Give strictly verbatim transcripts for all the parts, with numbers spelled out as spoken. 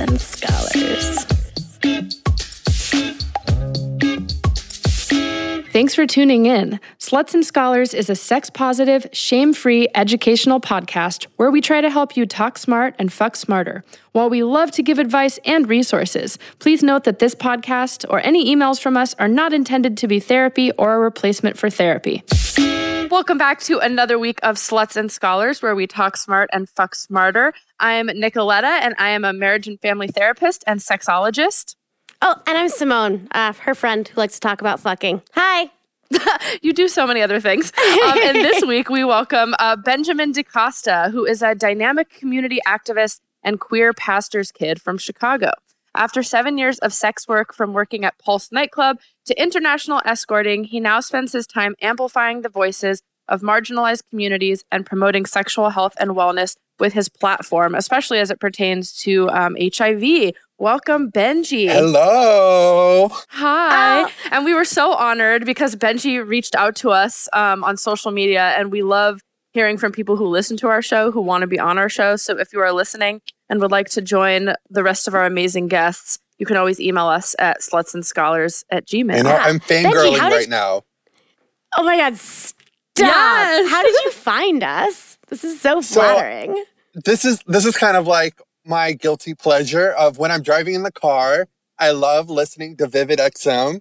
and Scholars. Thanks for tuning in. Sluts and Scholars is a sex-positive, shame-free educational podcast where we try to help you talk smart and fuck smarter. While we love to give advice and resources, please note that this podcast or any emails from us are not intended to be therapy or a replacement for therapy. Welcome back to another week of Sluts and Scholars where we talk smart and fuck smarter. I'm Nicoletta, and I am a marriage and family therapist and sexologist. Oh, and I'm Simone, uh, her friend who likes to talk about fucking. Hi. You do so many other things. Um, and this week we welcome uh, Benjamin Di'Costa, who is a dynamic community activist and queer pastor's kid from Chicago. After seven years of sex work, from working at Pulse Nightclub to international escorting, he now spends his time amplifying the voices of marginalized communities and promoting sexual health and wellness with his platform, especially as it pertains to um, H I V. Welcome, Benji. Hello. Hi. Ah. And we were so honored because Benji reached out to us um, on social media, and we love hearing from people who listen to our show, who want to be on our show. So if you are listening and would like to join the rest of our amazing guests, you can always email us at slutsandscholars at gmail. And yeah. I'm fangirling Benji, how did right you- now. Oh my God. Stop. Yes. How did you find us? This is so flattering. So, this is this is kind of like my guilty pleasure of when I'm driving in the car. I love listening to Vivid X M,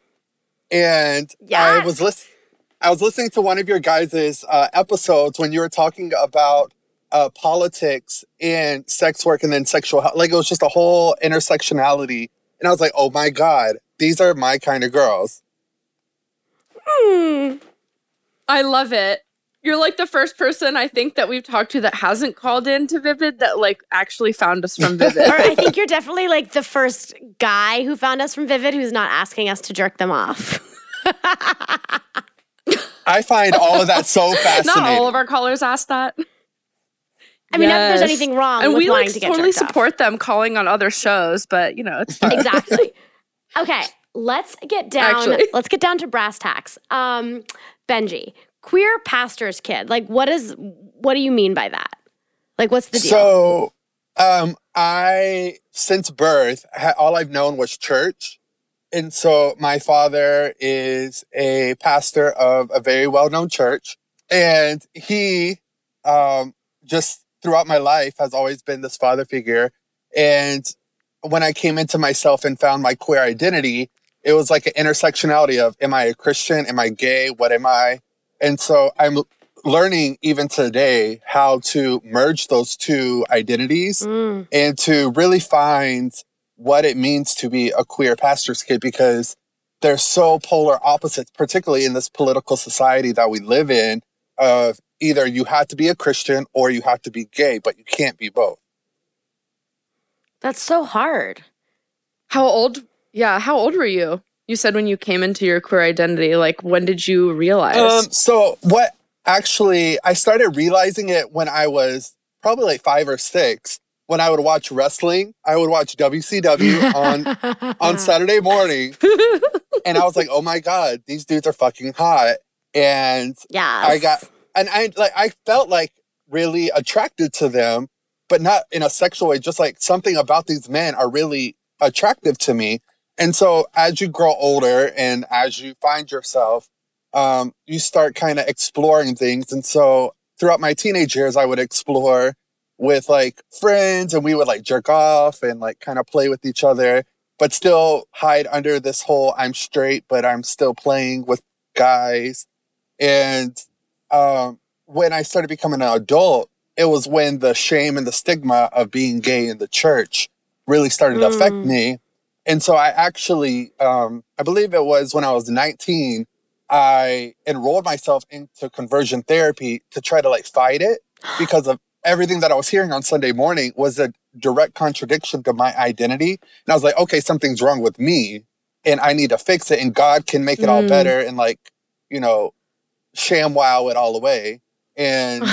and yes. I was listening. I was listening to one of your guys' uh, episodes when you were talking about uh, politics and sex work, and then sexual health. Like, it was just a whole intersectionality, and I was like, "Oh my God, these are my kind of girls." Hmm. I love it. You're like the first person I think that we've talked to that hasn't called in to Vivid that like actually found us from Vivid. Or I think you're definitely like the first guy who found us from Vivid who's not asking us to jerk them off. I find all of that so fascinating. Not all of our callers asked that. I mean, yes. Not that there's anything wrong and with we, wanting like, to get jerked off. And we totally support them calling on other shows, but you know. It's not. Exactly. Okay, let's get down. Actually. Let's get down to brass tacks. Um, Benji. Queer pastor's kid. Like, what is? What do you mean by that? Like, what's the deal? So, um, I, since birth, ha- all I've known was church. And so my father is a pastor of a very well-known church. And he, um, just throughout my life, has always been this father figure. And when I came into myself and found my queer identity, it was like an intersectionality of, am I a Christian? Am I gay? What am I? And so I'm learning even today how to merge those two identities mm. and to really find what it means to be a queer pastor's kid, because they're so polar opposites, particularly in this political society that we live in, of either you have to be a Christian or you have to be gay, but you can't be both. That's so hard. How old? Yeah. How old were you? You said when you came into your queer identity, like, when did you realize? Um, so what actually, I started realizing it when I was probably like five or six, when I would watch wrestling. I would watch W C W on, on Saturday morning. And I was like, oh my God, these dudes are fucking hot. And yes. I got, and I like, I felt like really attracted to them, but not in a sexual way, just like something about these men are really attractive to me. And so as you grow older and as you find yourself, um, you start kind of exploring things. And so throughout my teenage years, I would explore with like friends, and we would like jerk off and like kind of play with each other, but still hide under this whole I'm straight, but I'm still playing with guys. And um, when I started becoming an adult, it was when the shame and the stigma of being gay in the church really started mm. to affect me. And so I actually, um, I believe it was when I was nineteen, I enrolled myself into conversion therapy to try to like fight it, because of everything that I was hearing on Sunday morning was a direct contradiction to my identity. And I was like, okay, something's wrong with me and I need to fix it, and God can make it mm. all better and like, you know, sham wow it all away. And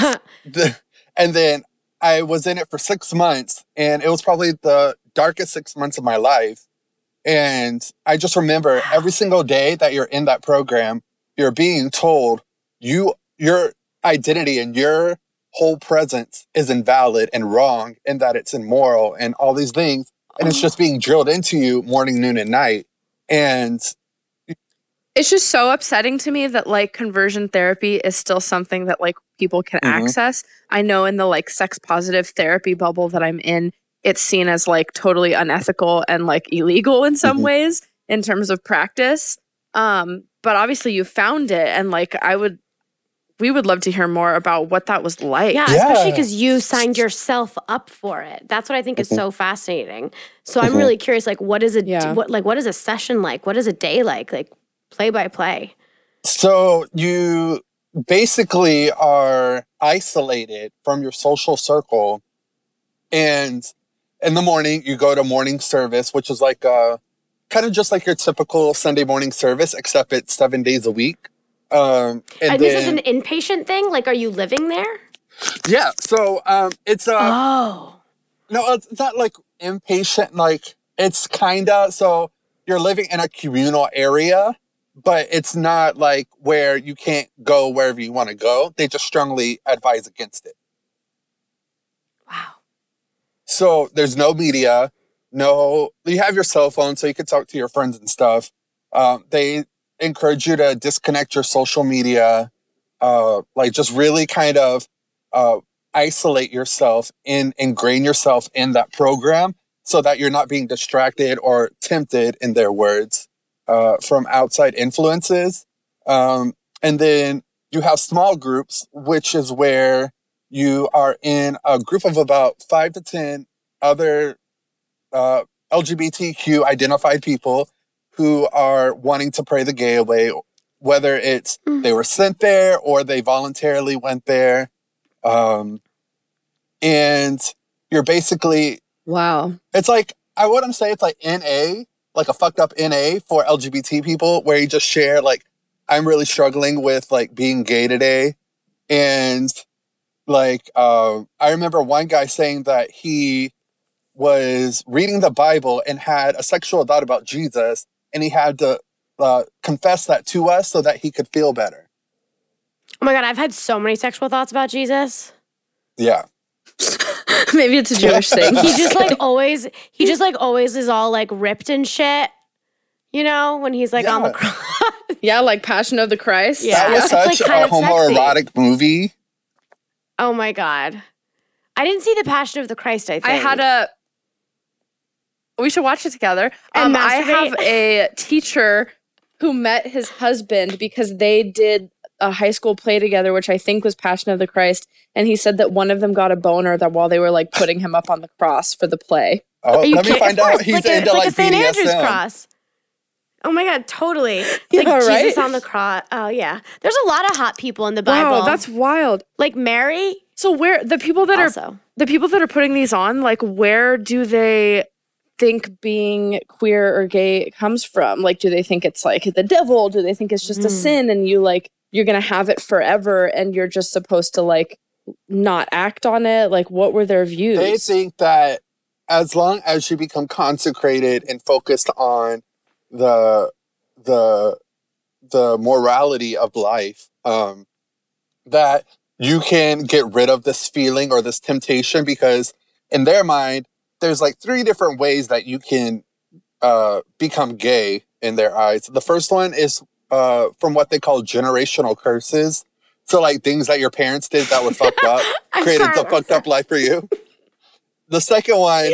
the, and then I was in it for six months and it was probably the darkest six months of my life. And I just remember every single day that you're in that program, you're being told you your identity and your whole presence is invalid and wrong, and that it's immoral and all these things. And it's just being drilled into you morning, noon, and night. And it's just so upsetting to me that, like, conversion therapy is still something that, like, people can mm-hmm. access. I know in the, like, sex-positive therapy bubble that I'm in, it's seen as, like, totally unethical and, like, illegal in some mm-hmm. ways in terms of practice. Um, but obviously you found it, and, like, I would... we would love to hear more about what that was like. Yeah, yeah. Especially because you signed yourself up for it. That's what I think is mm-hmm. so fascinating. So mm-hmm. I'm really curious, like, what is a yeah. what like what is a session like? What is a day like? Like, play by play. So you basically are isolated from your social circle, and in the morning you go to morning service, which is like a kind of just like your typical Sunday morning service, except it's seven days a week. Um, and and then, this is an inpatient thing? Like, are you living there? Yeah. So um, it's a... Uh, oh. No, it's not like inpatient. Like, it's kind of... So you're living in a communal area, but it's not like where you can't go wherever you want to go. They just strongly advise against it. Wow. So there's no media. No... You have your cell phone, so you can talk to your friends and stuff. Um, they... encourage you to disconnect your social media, uh, like just really kind of uh, isolate yourself and ingrain yourself in that program so that you're not being distracted or tempted, in their words, uh, from outside influences. Um, and then you have small groups, which is where you are in a group of about five to ten other uh, L G B T Q identified people who are wanting to pray the gay away, whether it's mm. they were sent there or they voluntarily went there. Um, and you're basically... Wow. It's like, I wouldn't say it's like N A, like a fucked up N A for L G B T people, where you just share, like, I'm really struggling with, like, being gay today. And, like, uh, I remember one guy saying that he was reading the Bible and had a sexual thought about Jesus, and he had to uh, confess that to us so that he could feel better. Oh my God, I've had so many sexual thoughts about Jesus. Yeah. Maybe it's a Jewish thing. He just like always, he just like always is all like ripped and shit, you know, when he's like yeah. on the cross. Yeah, like Passion of the Christ. Yeah. That was such like a homoerotic movie. Oh my God. I didn't see the Passion of the Christ, I think. I had a... We should watch it together. Um, I have a teacher who met his husband because they did a high school play together, which I think was Passion of the Christ. And he said that one of them got a boner that while they were like putting him up on the cross for the play. Oh, let kidding? me find out. He's like into a, like, like a Saint Andrew's cross. Oh my God, totally. Yeah, like right? Jesus on the cross. Oh yeah. There's a lot of hot people in the Bible. Wow, that's wild. Like Mary. So where the people that also. are the people that are putting these on, like, where do they think being queer or gay comes from? Like, do they think it's like the devil? Do they think it's just mm. a sin and you like you're gonna have it forever and you're just supposed to like not act on it? Like, what were their views? They think that as long as you become consecrated and focused on the the the morality of life, um, that you can get rid of this feeling or this temptation, because in their mind, there's like three different ways that you can uh, become gay in their eyes. The first one is uh, from what they call generational curses. So like things that your parents did that were fucked up, created the fucked up life for you. The second one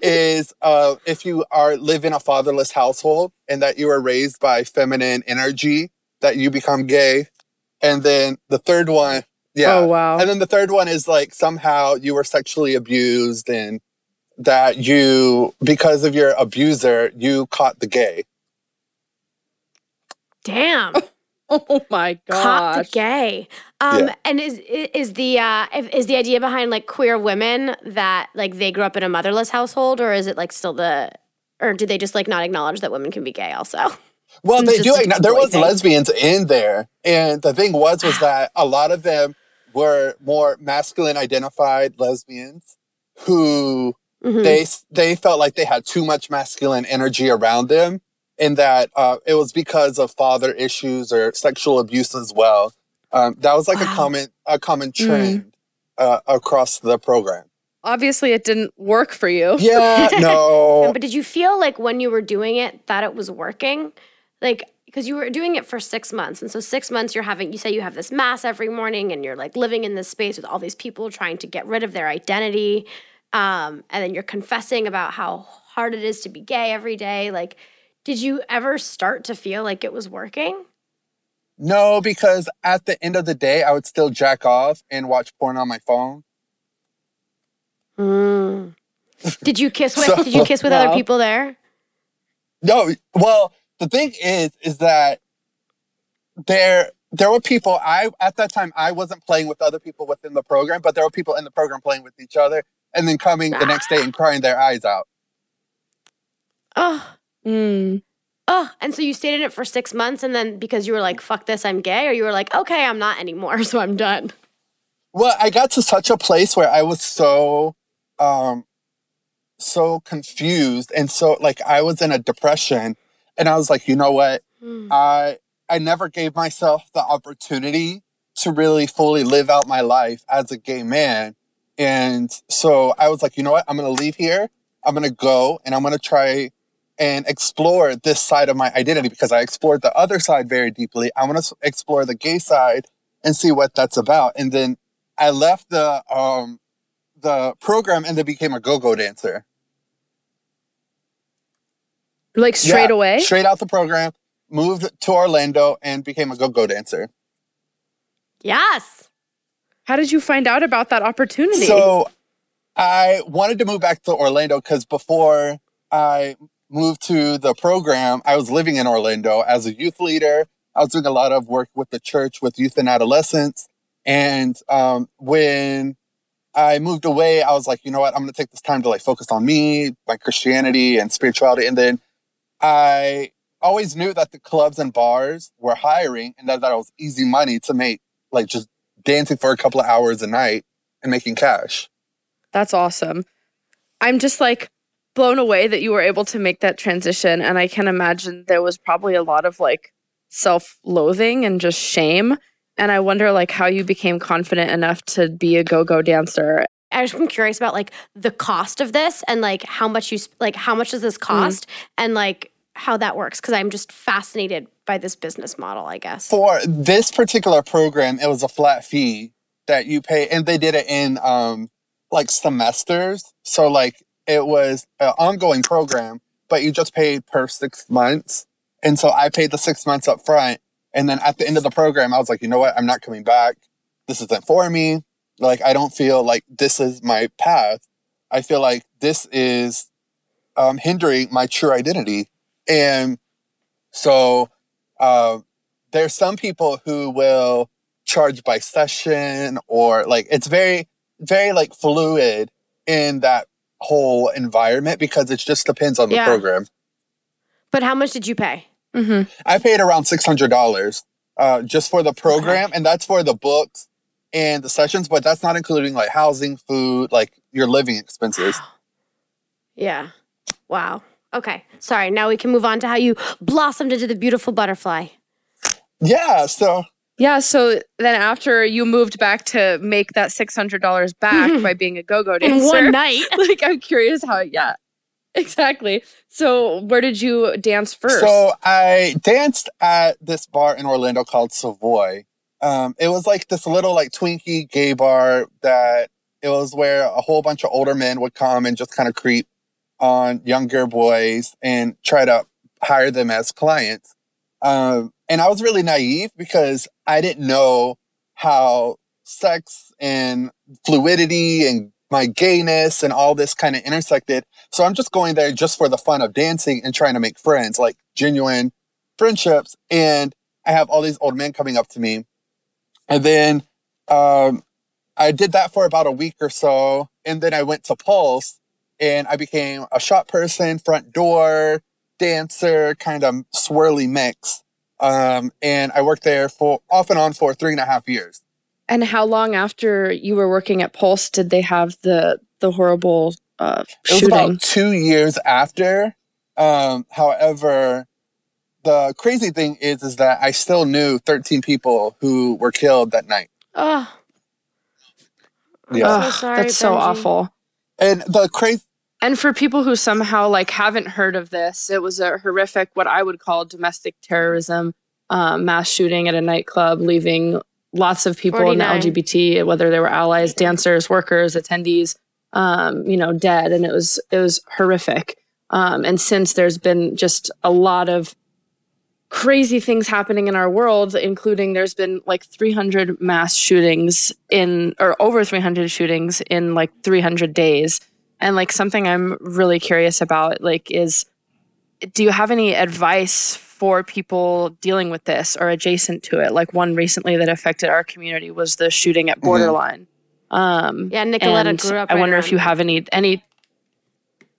is uh, if you are live in a fatherless household and that you were raised by feminine energy, that you become gay. And then the third one, yeah. Oh, wow. And then the third one is like somehow you were sexually abused and that you, because of your abuser, you caught the gay. Damn. Oh my gosh. Caught the gay. Um, yeah. And is is the uh, is the idea behind like queer women that like they grew up in a motherless household, or is it like still the, or do they just like not acknowledge that women can be gay also? Well, they do. Like, there was lesbians in there. And the thing was, was that a lot of them were more masculine identified lesbians who mm-hmm. they they felt like they had too much masculine energy around them, and that uh, it was because of father issues or sexual abuse as well. Um, that was like wow. a common a common trend mm-hmm. uh, across the program. obviously it didn't work for you. Yeah, no. But did you feel like when you were doing it that it was working? Like, because you were doing it for six months. And so six months you're having, you say you have this mass every morning and you're like living in this space with all these people trying to get rid of their identity. Um, and then you're confessing about how hard it is to be gay every day. Like, did you ever start to feel like it was working? No, because at the end of the day, I would still jack off and watch porn on my phone. Mm. Did you kiss with, so, did you kiss with no. other people there? No. Well, the thing is, is that there there were people, I at that time, I wasn't playing with other people within the program, but there were people in the program playing with each other and then coming ah. the next day and crying their eyes out. Oh. Mm. Oh, and so you stayed in it for six months and then because you were like, fuck this, I'm gay? Or you were like, okay, I'm not anymore, so I'm done. Well, I got to such a place where I was so, um, so confused. And so, like, I was in a depression. And I was like, you know what? Mm. I I never gave myself the opportunity to really fully live out my life as a gay man. And so I was like, you know what? I'm going to leave here. I'm going to go and I'm going to try and explore this side of my identity because I explored the other side very deeply. I want to explore the gay side and see what that's about. And then I left the um, the program and then became a go-go dancer. Like straight yeah, away? Straight out the program, moved to Orlando and became a go-go dancer. Yes. How did you find out about that opportunity? So I wanted to move back to Orlando because before I moved to the program, I was living in Orlando as a youth leader. I was doing a lot of work with the church, with youth and adolescents. And um, when I moved away, I was like, you know what? I'm going to take this time to like focus on me, my Christianity and spirituality. And then I always knew that the clubs and bars were hiring and that, that it was easy money to make, like just dancing for a couple of hours a night and making cash. That's awesome. I'm just like blown away that you were able to make that transition. And I can imagine there was probably a lot of like self-loathing and just shame. And I wonder like how you became confident enough to be a go-go dancer. I just am curious about like the cost of this and like how much you like how much does this cost mm. and like how that works because I'm just fascinated by this business model, I guess. For this particular program, it was a flat fee that you pay, and they did it in um, like semesters. So like it was an ongoing program, but you just paid per six months. And so I paid the six months up front, and then at the end of the program, I was like, you know what? I'm not coming back. This isn't for me. Like, I don't feel like this is my path. I feel like this is um, hindering my true identity. And so uh, there's some people who will charge by session or like, it's very, very like fluid in that whole environment because it just depends on the yeah. program. But how much did you pay? Mm-hmm. I paid around six hundred dollars uh, just for the program. Okay. And that's for the books and the sessions, but that's not including like housing, food, like your living expenses. Yeah. Wow. Okay. Sorry. Now we can move on to how you blossomed into the beautiful butterfly. Yeah. So. Yeah. So then after you moved back to make that six hundred dollars back mm-hmm. by being a go-go dancer. In one night. Like I'm curious how, yeah. Exactly. So where did you dance first? So I danced at this bar in Orlando called Savoy. Um, it was like this little like twinkie gay bar that it was where a whole bunch of older men would come and just kind of creep on younger boys and try to hire them as clients. Um, and I was really naive because I didn't know how sex and fluidity and my gayness and all this kind of intersected. So I'm just going there just for the fun of dancing and trying to make friends, like genuine friendships. And I have all these old men coming up to me. And then um, I did that for about a week or so. And then I went to Pulse and I became a shop person, front door, dancer, kind of swirly mix. Um, and I worked there for off and on for three and a half years. And how long after you were working at Pulse did they have the the horrible uh, shooting? It was about two years after. Um, however, the crazy thing is, is that I still knew thirteen people who were killed that night. Oh, yeah. I'm so sorry, Benji. That's so awful. And the crazy. And for people who somehow like haven't heard of this, it was a horrific, what I would call domestic terrorism, um, mass shooting at a nightclub, leaving lots of people forty-nine in the L G B T, whether they were allies, dancers, workers, attendees, um, you know, dead. And it was it was horrific. Um, and since there's been just a lot of crazy things happening in our world, including there's been like three hundred mass shootings in, or over three hundred shootings in like three hundred days. And like something I'm really curious about, like, is, do you have any advice for people dealing with this or adjacent to it? Like one recently that affected our community was the shooting at Borderline. Mm-hmm. Um, yeah, Nicoletta grew up. I right wonder around. if you have any any.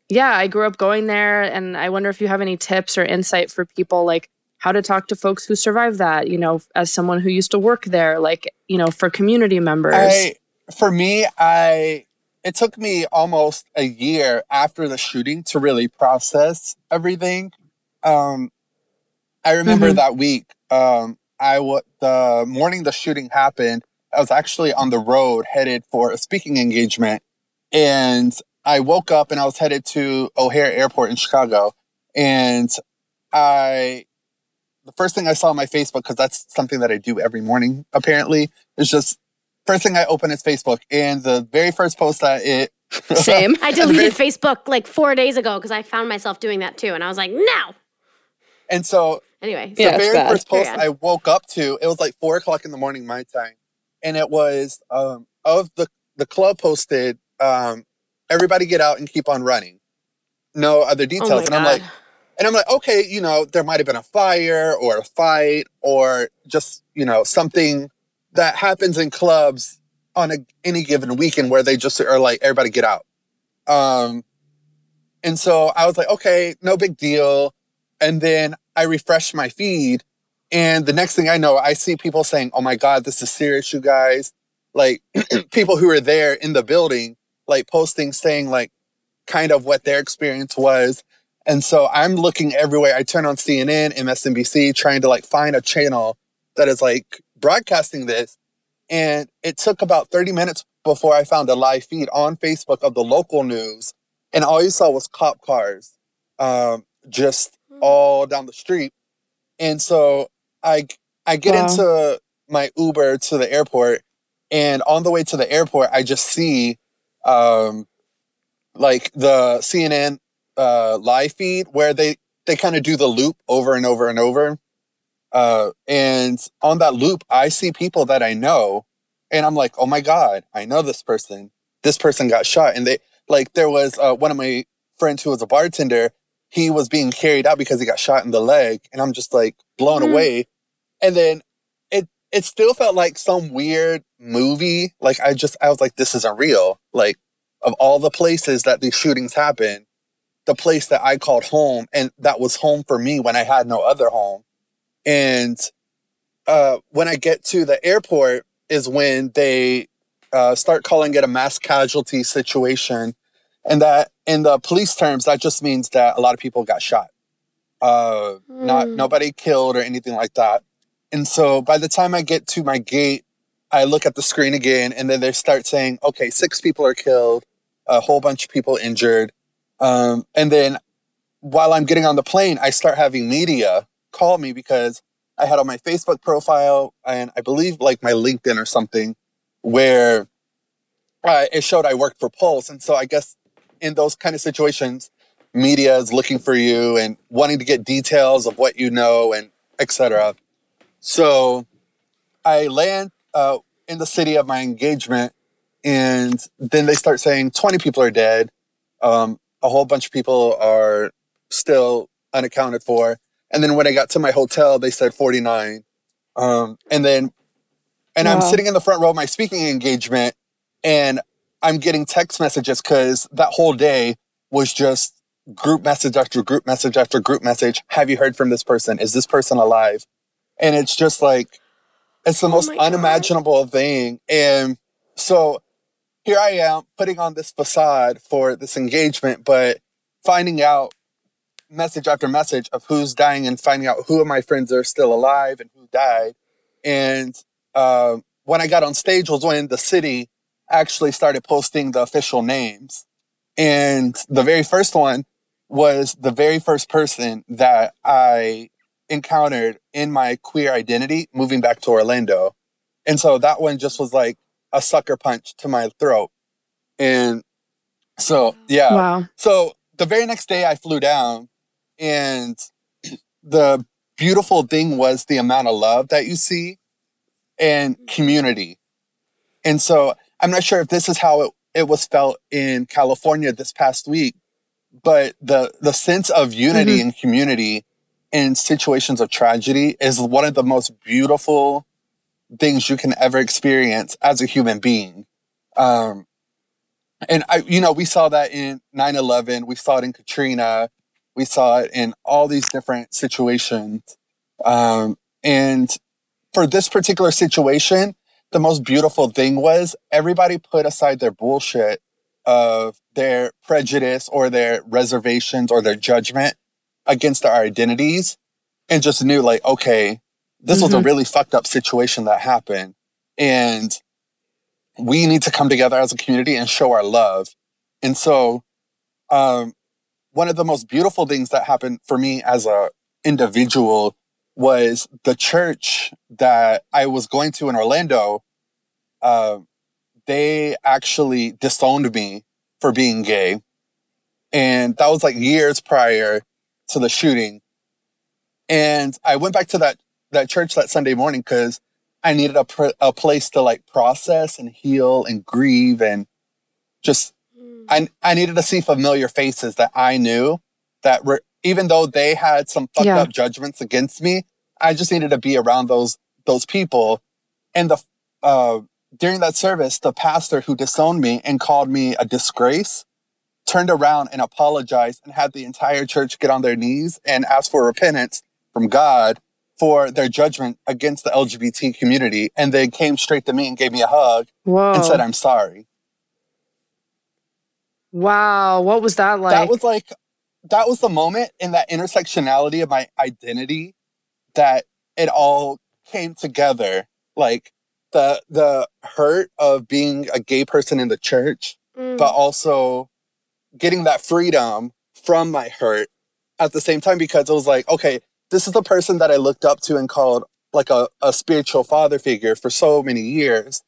Yeah, I grew up going there, and I wonder if you have any tips or insight for people, like how to talk to folks who survived that. You know, as someone who used to work there, like, you know, for community members. I, for me, I. It took me almost a year after the shooting to really process everything. Um, I remember mm-hmm. that week, um, I w- the morning the shooting happened, I was actually on the road headed for a speaking engagement. And I woke up and I was headed to O'Hare Airport in Chicago. And I, the first thing I saw on my Facebook, because that's something that I do every morning, apparently, is just, first thing I open is Facebook, and the very first post that it... Same. I deleted very, Facebook like four days ago because I found myself doing that too, and I was like, no! And so, anyway, so yeah, the very bad. first post I woke up to, it was like four o'clock in the morning my time, and it was, um, of the, the club posted, um, everybody get out and keep on running. No other details. Oh my and God. I'm like, And I'm like, okay, you know, there might have been a fire or a fight or just, you know, something... that happens in clubs on a, any given weekend where they just are like, everybody get out. Um, and so I was like, okay, no big deal. And then I refreshed my feed. And the next thing I know, I see people saying, oh my God, this is serious, you guys. Like people who were there in the building, like posting, saying like kind of what their experience was. And so I'm looking everywhere. I turn on C N N, M S N B C, trying to like find a channel that is like, broadcasting this, and it took about thirty minutes before I found a live feed on Facebook of the local news, and all you saw was cop cars um, just all down the street. And so I I get wow. into my Uber to the airport, and on the way to the airport, I just see um, like the C N N uh, live feed where they, they kind of do the loop over and over and over. Uh, and on that loop, I see people that I know, and I'm like, oh my God, I know this person. This person got shot. And they, like, there was uh, one of my friends who was a bartender. He was being carried out because he got shot in the leg. And I'm just like blown mm-hmm. away. And then it, it still felt like some weird movie. Like I just, I was like, this isn't real. Like of all the places that these shootings happen, the place that I called home, and that was home for me when I had no other home. And uh, when I get to the airport is when they uh, start calling it a mass casualty situation. And that in the police terms, that just means that a lot of people got shot. Uh, mm. Not nobody killed or anything like that. And so by the time I get to my gate, I look at the screen again, and then they start saying, okay, six people are killed, a whole bunch of people injured. Um, and then while I'm getting on the plane, I start having media call me because I had on my Facebook profile and I believe like my LinkedIn or something where uh, it showed I worked for Pulse. And so I guess in those kind of situations, media is looking for you and wanting to get details of what you know and et cetera. So I land uh, in the city of my engagement, and then they start saying twenty people are dead. Um, a whole bunch of people are still unaccounted for. And then when I got to my hotel, they said forty-nine. Um, and then, and wow. I'm sitting in the front row of my speaking engagement, and I'm getting text messages because that whole day was just group message after group message after group message. Have you heard from this person? Is this person alive? And it's just like, it's the oh most unimaginable God. thing. And so here I am putting on this facade for this engagement, but finding out message after message of who's dying and finding out who of my friends are still alive and who died. And uh, when I got on stage was when the city actually started posting the official names. And the very first one was the very first person that I encountered in my queer identity moving back to Orlando. And so that one just was like a sucker punch to my throat. And so, yeah. Wow. So the very next day I flew down, and the beautiful thing was the amount of love that you see and community. And so I'm not sure if this is how it, it was felt in California this past week, but the, the sense of unity mm-hmm. and community in situations of tragedy is one of the most beautiful things you can ever experience as a human being. Um, and I, you know, we saw that in nine eleven, we saw it in Katrina, we saw it in all these different situations. Um, and for this particular situation, the most beautiful thing was everybody put aside their bullshit of their prejudice or their reservations or their judgment against our identities and just knew, like, okay, this mm-hmm. was a really fucked up situation that happened. And we need to come together as a community and show our love. And so um, one of the most beautiful things that happened for me as a individual was the church that I was going to in Orlando. Uh, they actually disowned me for being gay. And that was like years prior to the shooting. And I went back to that that church that Sunday morning because I needed a, pr- a place to like process and heal and grieve, and just I I needed to see familiar faces that I knew that were, even though they had some fucked yeah. up judgments against me, I just needed to be around those those people. And the uh, during that service, the pastor who disowned me and called me a disgrace turned around and apologized and had the entire church get on their knees and ask for repentance from God for their judgment against the L G B T community. And they came straight to me and gave me a hug Whoa. And said, I'm sorry. Wow. What was that like? That was like, that was the moment in that intersectionality of my identity that it all came together. Like the, the hurt of being a gay person in the church, mm. but also getting that freedom from my hurt at the same time, because it was like, okay, this is the person that I looked up to and called like a, a spiritual father figure for so many years,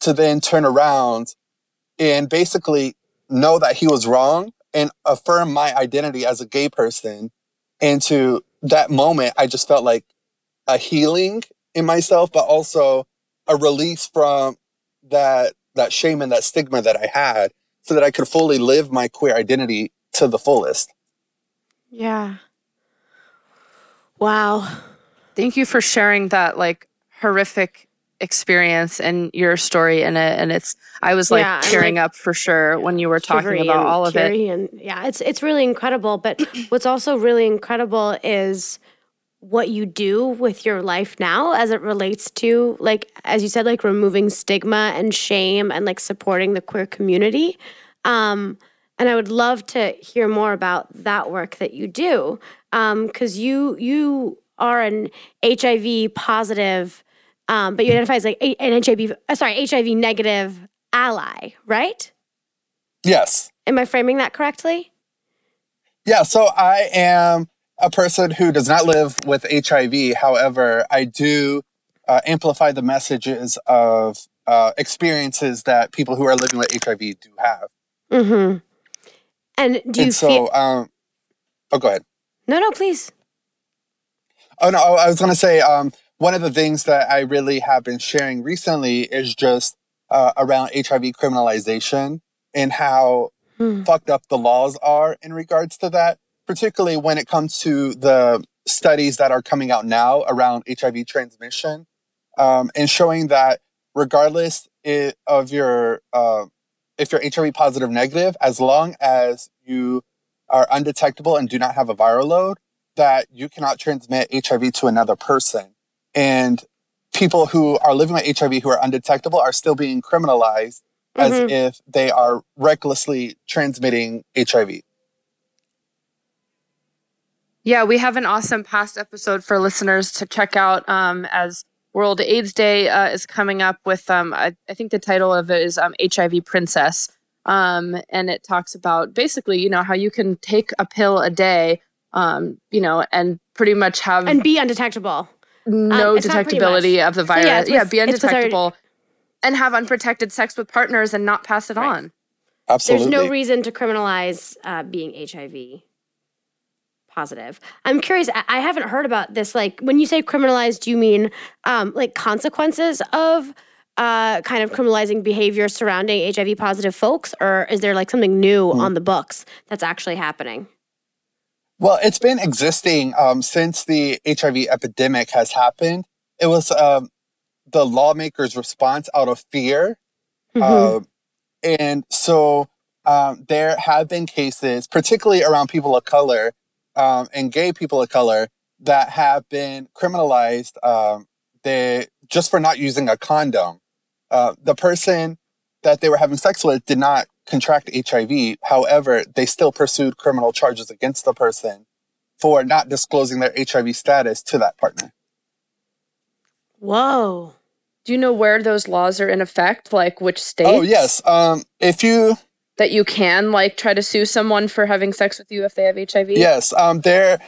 to then turn around and basically know that he was wrong and affirm my identity as a gay person. And to that moment, I just felt like a healing in myself, but also a release from that, that shame and that stigma that I had, so that I could fully live my queer identity to the fullest. Yeah. Wow. Thank you for sharing that like horrific experience and your story in it. And it's, I was like yeah, tearing like, up for sure when you were talking about all of it. And, yeah, it's it's really incredible. But what's also really incredible is what you do with your life now as it relates to, like, as you said, like removing stigma and shame and like supporting the queer community. Um, and I would love to hear more about that work that you do. Um, 'cause you, you are an H I V positive, um, but you identify as like an H I V, sorry, H I V negative ally, right? Yes. Am I framing that correctly? Yeah. So I am a person who does not live with H I V. However, I do uh, amplify the messages of uh, experiences that people who are living with H I V do have. Mm-hmm. And do you and so, feel... Um, oh, go ahead. No, no, please. Oh, no, I was going to say um, one of the things that I really have been sharing recently is just uh, around H I V criminalization and how hmm. fucked up the laws are in regards to that, particularly when it comes to the studies that are coming out now around H I V transmission, um, and showing that regardless it, of your, uh, if you're H I V positive negative, as long as you are undetectable and do not have a viral load, that you cannot transmit H I V to another person. And people who are living with H I V who are undetectable are still being criminalized mm-hmm. as if they are recklessly transmitting H I V. Yeah, we have an awesome past episode for listeners to check out um, as World AIDS Day uh, is coming up with, um, I, I think the title of it is um, H I V Princess. Um, and it talks about basically, you know, how you can take a pill a day, um, you know, and pretty much have... And be undetectable. No um, detectability of the virus. So yeah, with, yeah, be undetectable. Our, and have unprotected sex with partners and not pass it right on. Absolutely. There's no reason to criminalize uh, being H I V positive. I'm curious. I haven't heard about this. Like, when you say criminalize, do you mean um, like consequences of uh, kind of criminalizing behavior surrounding H I V positive folks? Or is there like something new mm. on the books that's actually happening? Well, it's been existing um, since the H I V epidemic has happened. It was um, the lawmakers' response out of fear. Mm-hmm. Uh, And so um, there have been cases, particularly around people of color um, and gay people of color, that have been criminalized um, they, just for not using a condom. Uh, the person that they were having sex with did not contract H I V. However, they still pursued criminal charges against the person for not disclosing their H I V status to that partner. Whoa. Do you know where those laws are in effect? Like, which states? Oh, yes. Um, if you... That you can, like, try to sue someone for having sex with you if they have H I V? Yes. Um, there,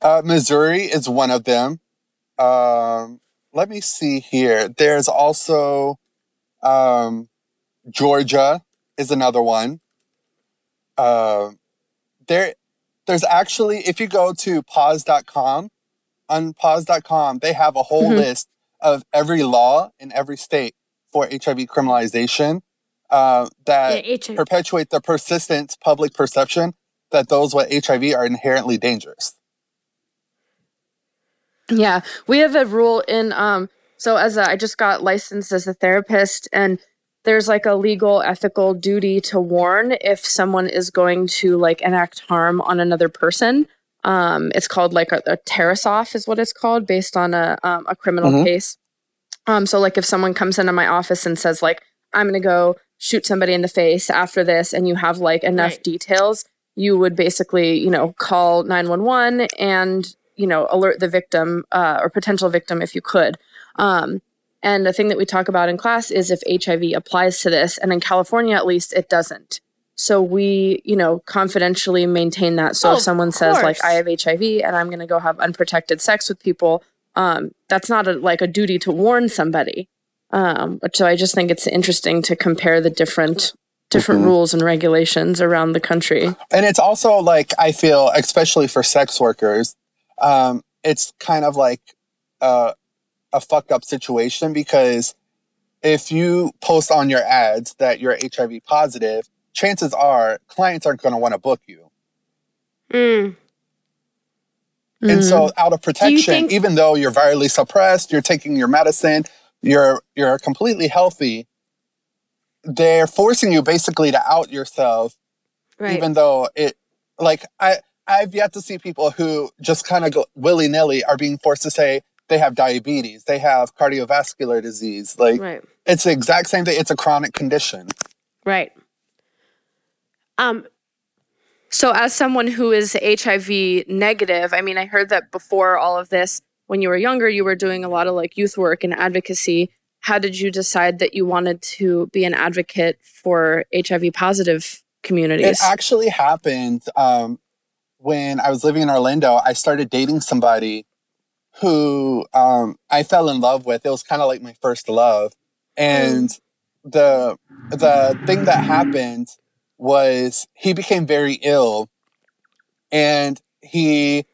uh, Missouri is one of them. Um, let me see here. There's also um, Georgia is another one. Uh, there, there's actually... If you go to pause dot com, on pause dot com, they have a whole mm-hmm. list of every law in every state for H I V criminalization uh, that yeah, H I V. perpetuate the persistent public perception that those with H I V are inherently dangerous. Yeah, we have a rule in, um, so as a, I just got licensed as a therapist, and there's like a legal ethical duty to warn if someone is going to like enact harm on another person. Um, it's called like a, a Tarasoff is what it's called, based on a um, a criminal mm-hmm. case. Um, so like if someone comes into my office and says like, I'm going to go shoot somebody in the face after this, and you have like enough right. details, you would basically, you know, call nine one one and, you know, alert the victim uh, or potential victim if you could. Um, and the thing that we talk about in class is if H I V applies to this, and in California, at least, it doesn't. So we, you know, confidentially maintain that. So oh, if someone says like, I have H I V and I'm going to go have unprotected sex with people, um, that's not a, like a duty to warn somebody. Um, so I just think it's interesting to compare the different different mm-hmm. rules and regulations around the country. And it's also like, I feel, especially for sex workers, um, it's kind of like a, a fucked up situation, because if you post on your ads that you're H I V positive, chances are clients aren't going to want to book you. Mm. And mm. so out of protection, think- even though you're virally suppressed, you're taking your medicine, you're you're completely healthy, they're forcing you basically to out yourself, right. even though it, like, I, I've yet to see people who just kind of willy-nilly are being forced to say they have diabetes, they have cardiovascular disease. Like, right. it's the exact same thing. It's a chronic condition. Right. Um, so as someone who is H I V negative, I mean, I heard that before all of this, when you were younger, you were doing a lot of like youth work and advocacy. How did you decide that you wanted to be an advocate for H I V positive communities? It actually happened um, when I was living in Orlando. I started dating somebody who um, I fell in love with. It was kind of like my first love. And the the thing that happened was he became very ill, and he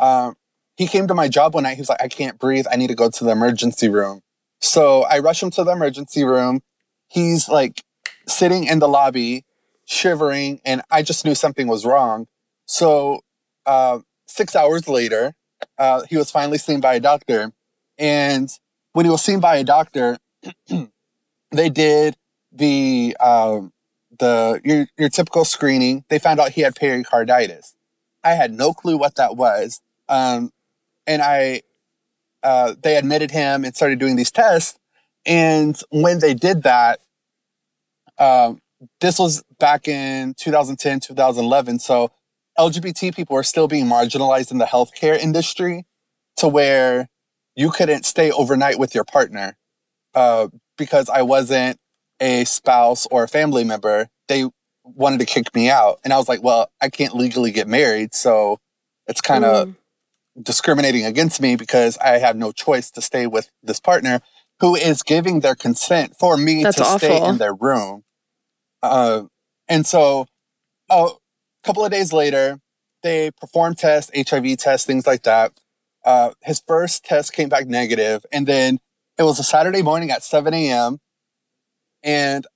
um, he came to my job one night. He was like, I can't breathe. I need to go to the emergency room. So I rush him to the emergency room. He's like sitting in the lobby, shivering, and I just knew something was wrong. So uh, six hours later, uh, he was finally seen by a doctor. And when he was seen by a doctor, they did the... Um, The your your typical screening. They found out he had pericarditis. I had no clue what that was, um, and I uh, they admitted him and started doing these tests. And when they did that, um, this was back in twenty ten, twenty eleven. So L G B T people were still being marginalized in the healthcare industry, to where you couldn't stay overnight with your partner uh, because I wasn't a spouse or a family member. They wanted to kick me out. And I was like, well, I can't legally get married. So it's kind of mm. discriminating against me because I have no choice to stay with this partner who is giving their consent for me That's to awful. Stay in their room. Uh, and so oh, a couple of days later, they performed tests, H I V tests, things like that. Uh, his first test came back negative. And then it was a Saturday morning at seven a.m. And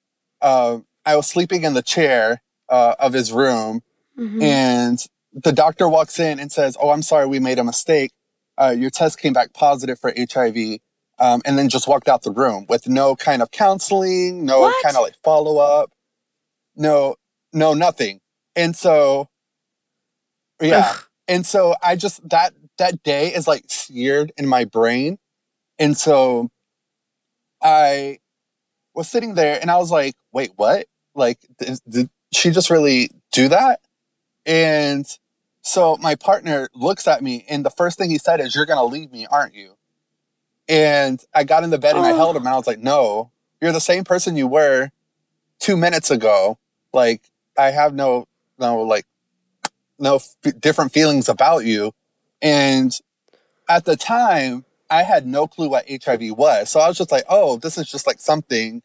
uh, I was sleeping in the chair uh, of his room. Mm-hmm. And the doctor walks in and says, oh, I'm sorry, we made a mistake. Uh, your test came back positive for H I V. Um, and then just walked out the room with no kind of counseling, no what? kind of like follow-up, no, no, nothing. And so, yeah. Ugh. And so I just, that, that day is like seared in my brain. And so I was sitting there and I was like, wait, what? Like, did, did she just really do that? And so my partner looks at me and the first thing he said is, you're going to leave me, aren't you? And I got in the bed and oh. I held him and I was like, no, you're the same person you were two minutes ago. Like, I have no, no, like, no f- different feelings about you. And at the time, I had no clue what H I V was. So I was just like, oh, this is just like something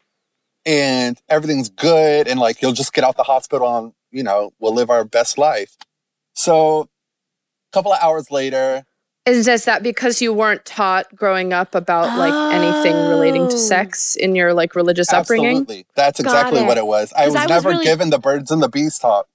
and everything's good. And like, you'll just get out the hospital and, you know, we'll live our best life. So a couple of hours later, is that because you weren't taught growing up about like oh. anything relating to sex in your like religious Absolutely. upbringing? Absolutely, that's Got exactly it. what it was. I was I never was really... given the birds and the bees talk.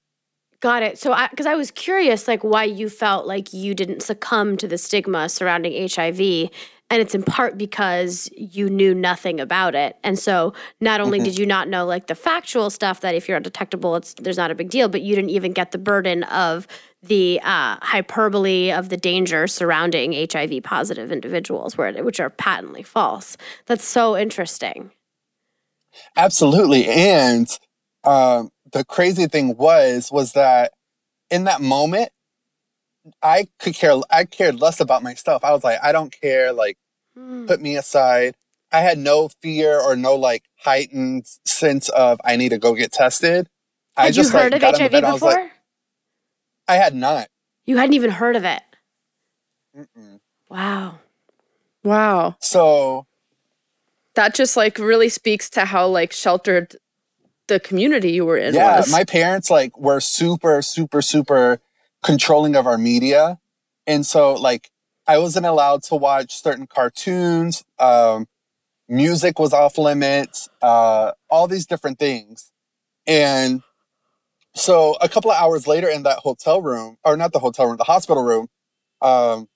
Got it. So, because I, I was curious, like why you felt like you didn't succumb to the stigma surrounding H I V, and it's in part because you knew nothing about it, and so not only mm-hmm. did you not know like the factual stuff that if you're undetectable, it's there's not a big deal, but you didn't even get the burden of the uh, hyperbole of the danger surrounding H I V-positive individuals, which are patently false. That's so interesting. Absolutely. And um, the crazy thing was, was that in that moment, I could care, I cared less about myself. I was like, I don't care, like, mm. put me aside. I had no fear or no, like, heightened sense of, I need to go get tested. Had I just, you heard like, of H I V before? I was like, I had not. You hadn't even heard of it? Mm-mm. Wow. Wow. So. That just, like, really speaks to how, like, sheltered the community you were in yeah, was. Yeah, my parents, like, were super, super, super controlling of our media. And so, like, I wasn't allowed to watch certain cartoons. Um, music was off limits. Uh, all these different things. And so a couple of hours later in that hotel room, or not the hotel room, the hospital room, um,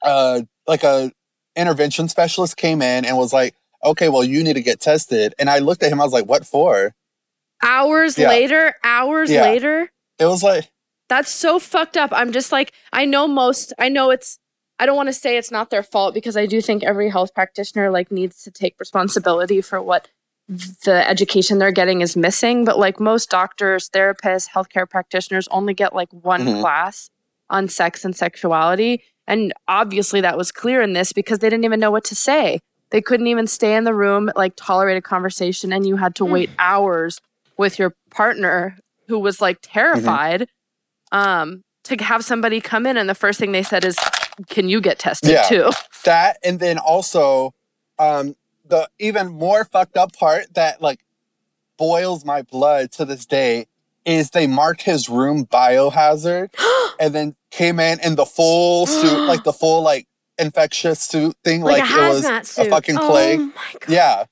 uh, like a intervention specialist came in and was like, okay, well, you need to get tested. And I looked at him, I was like, what for? Hours yeah. later? Hours yeah. later? It was like... That's so fucked up. I'm just like, I know most, I know it's, I don't want to say it's not their fault because I do think every health practitioner like needs to take responsibility for what the education they're getting is missing, but like most doctors, therapists, healthcare practitioners only get like one mm-hmm. class on sex and sexuality. And obviously that was clear in this because they didn't even know what to say. They couldn't even stay in the room, like tolerate a conversation, and you had to mm-hmm. wait hours with your partner who was like terrified mm-hmm. um, to have somebody come in. And the first thing they said is, can you get tested yeah, too? That, and then also, um, the even more fucked up part that like boils my blood to this day is they marked his room biohazard and then came in in the full suit, like the full like infectious suit thing. Like, like it was suit. a fucking plague. Oh my God. Yeah.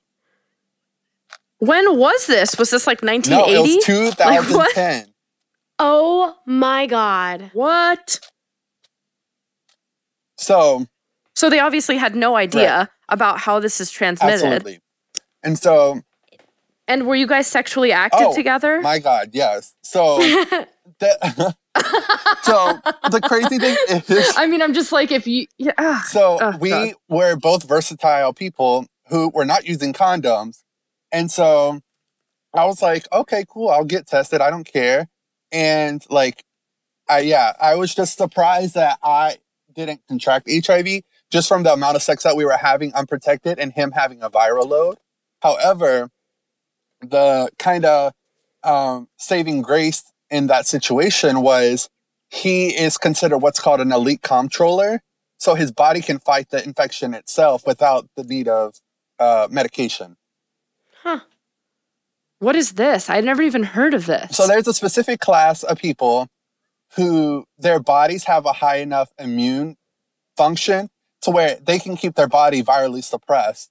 When was this? Was this like nineteen eighty? No, it was two thousand ten. Like, oh my God. What? So. So they obviously had no idea. Right. About how this is transmitted. Absolutely. And so... And were you guys sexually active oh, together? My God, yes. So... the, so, the crazy thing is... I mean, I'm just like, if you... Yeah, ugh, so, oh, we God. were both versatile people who were not using condoms. And so, I was like, okay, cool, I'll get tested. I don't care. And, like, I yeah, I was just surprised that I didn't contract H I V. Just from the amount of sex that we were having unprotected and him having a viral load. However, the kind of um, saving grace in that situation was he is considered what's called an elite controller. So his body can fight the infection itself without the need of uh, medication. Huh. What is this? I'd never even heard of this. So there's a specific class of people who their bodies have a high enough immune function to where they can keep their body virally suppressed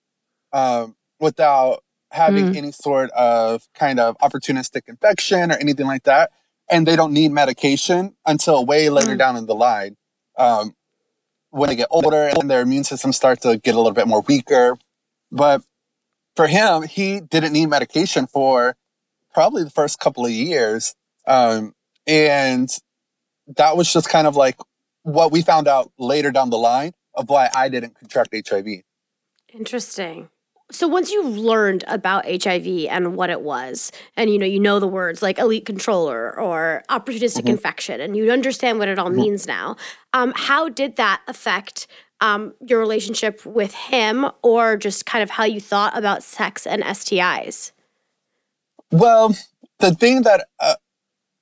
um, without having mm. any sort of kind of opportunistic infection or anything like that. And they don't need medication until way later mm. down in the line. Um, when they get older and their immune system starts to get a little bit more weaker. But for him, he didn't need medication for probably the first couple of years. Um, and that was just kind of like what we found out later down the line of why I didn't contract H I V. Interesting. So once you learned about H I V and what it was, and you know you know the words like elite controller or opportunistic mm-hmm. infection, and you understand what it all mm-hmm. means now, um, how did that affect um, your relationship with him or just kind of how you thought about sex and S T Is? Well, the thing that uh,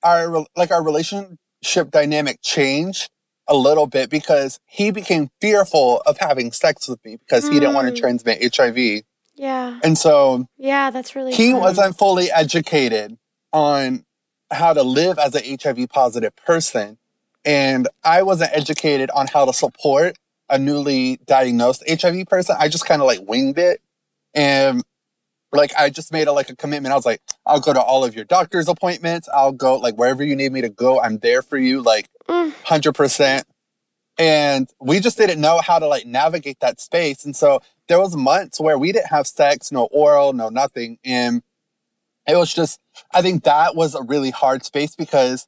our like our relationship dynamic changed a little bit because he became fearful of having sex with me because mm. he didn't want to transmit H I V. Yeah. And so yeah, that's really he funny. wasn't fully educated on how to live as an H I V positive person. And I wasn't educated on how to support a newly diagnosed H I V person. I just kind of like winged it. And like, I just made a, like a commitment. I was like, I'll go to all of your doctor's appointments. I'll go like wherever you need me to go. I'm there for you. Like mm. one hundred percent. And we just didn't know how to like navigate that space. And so there was months where we didn't have sex, no oral, no nothing. And it was just, I think that was a really hard space because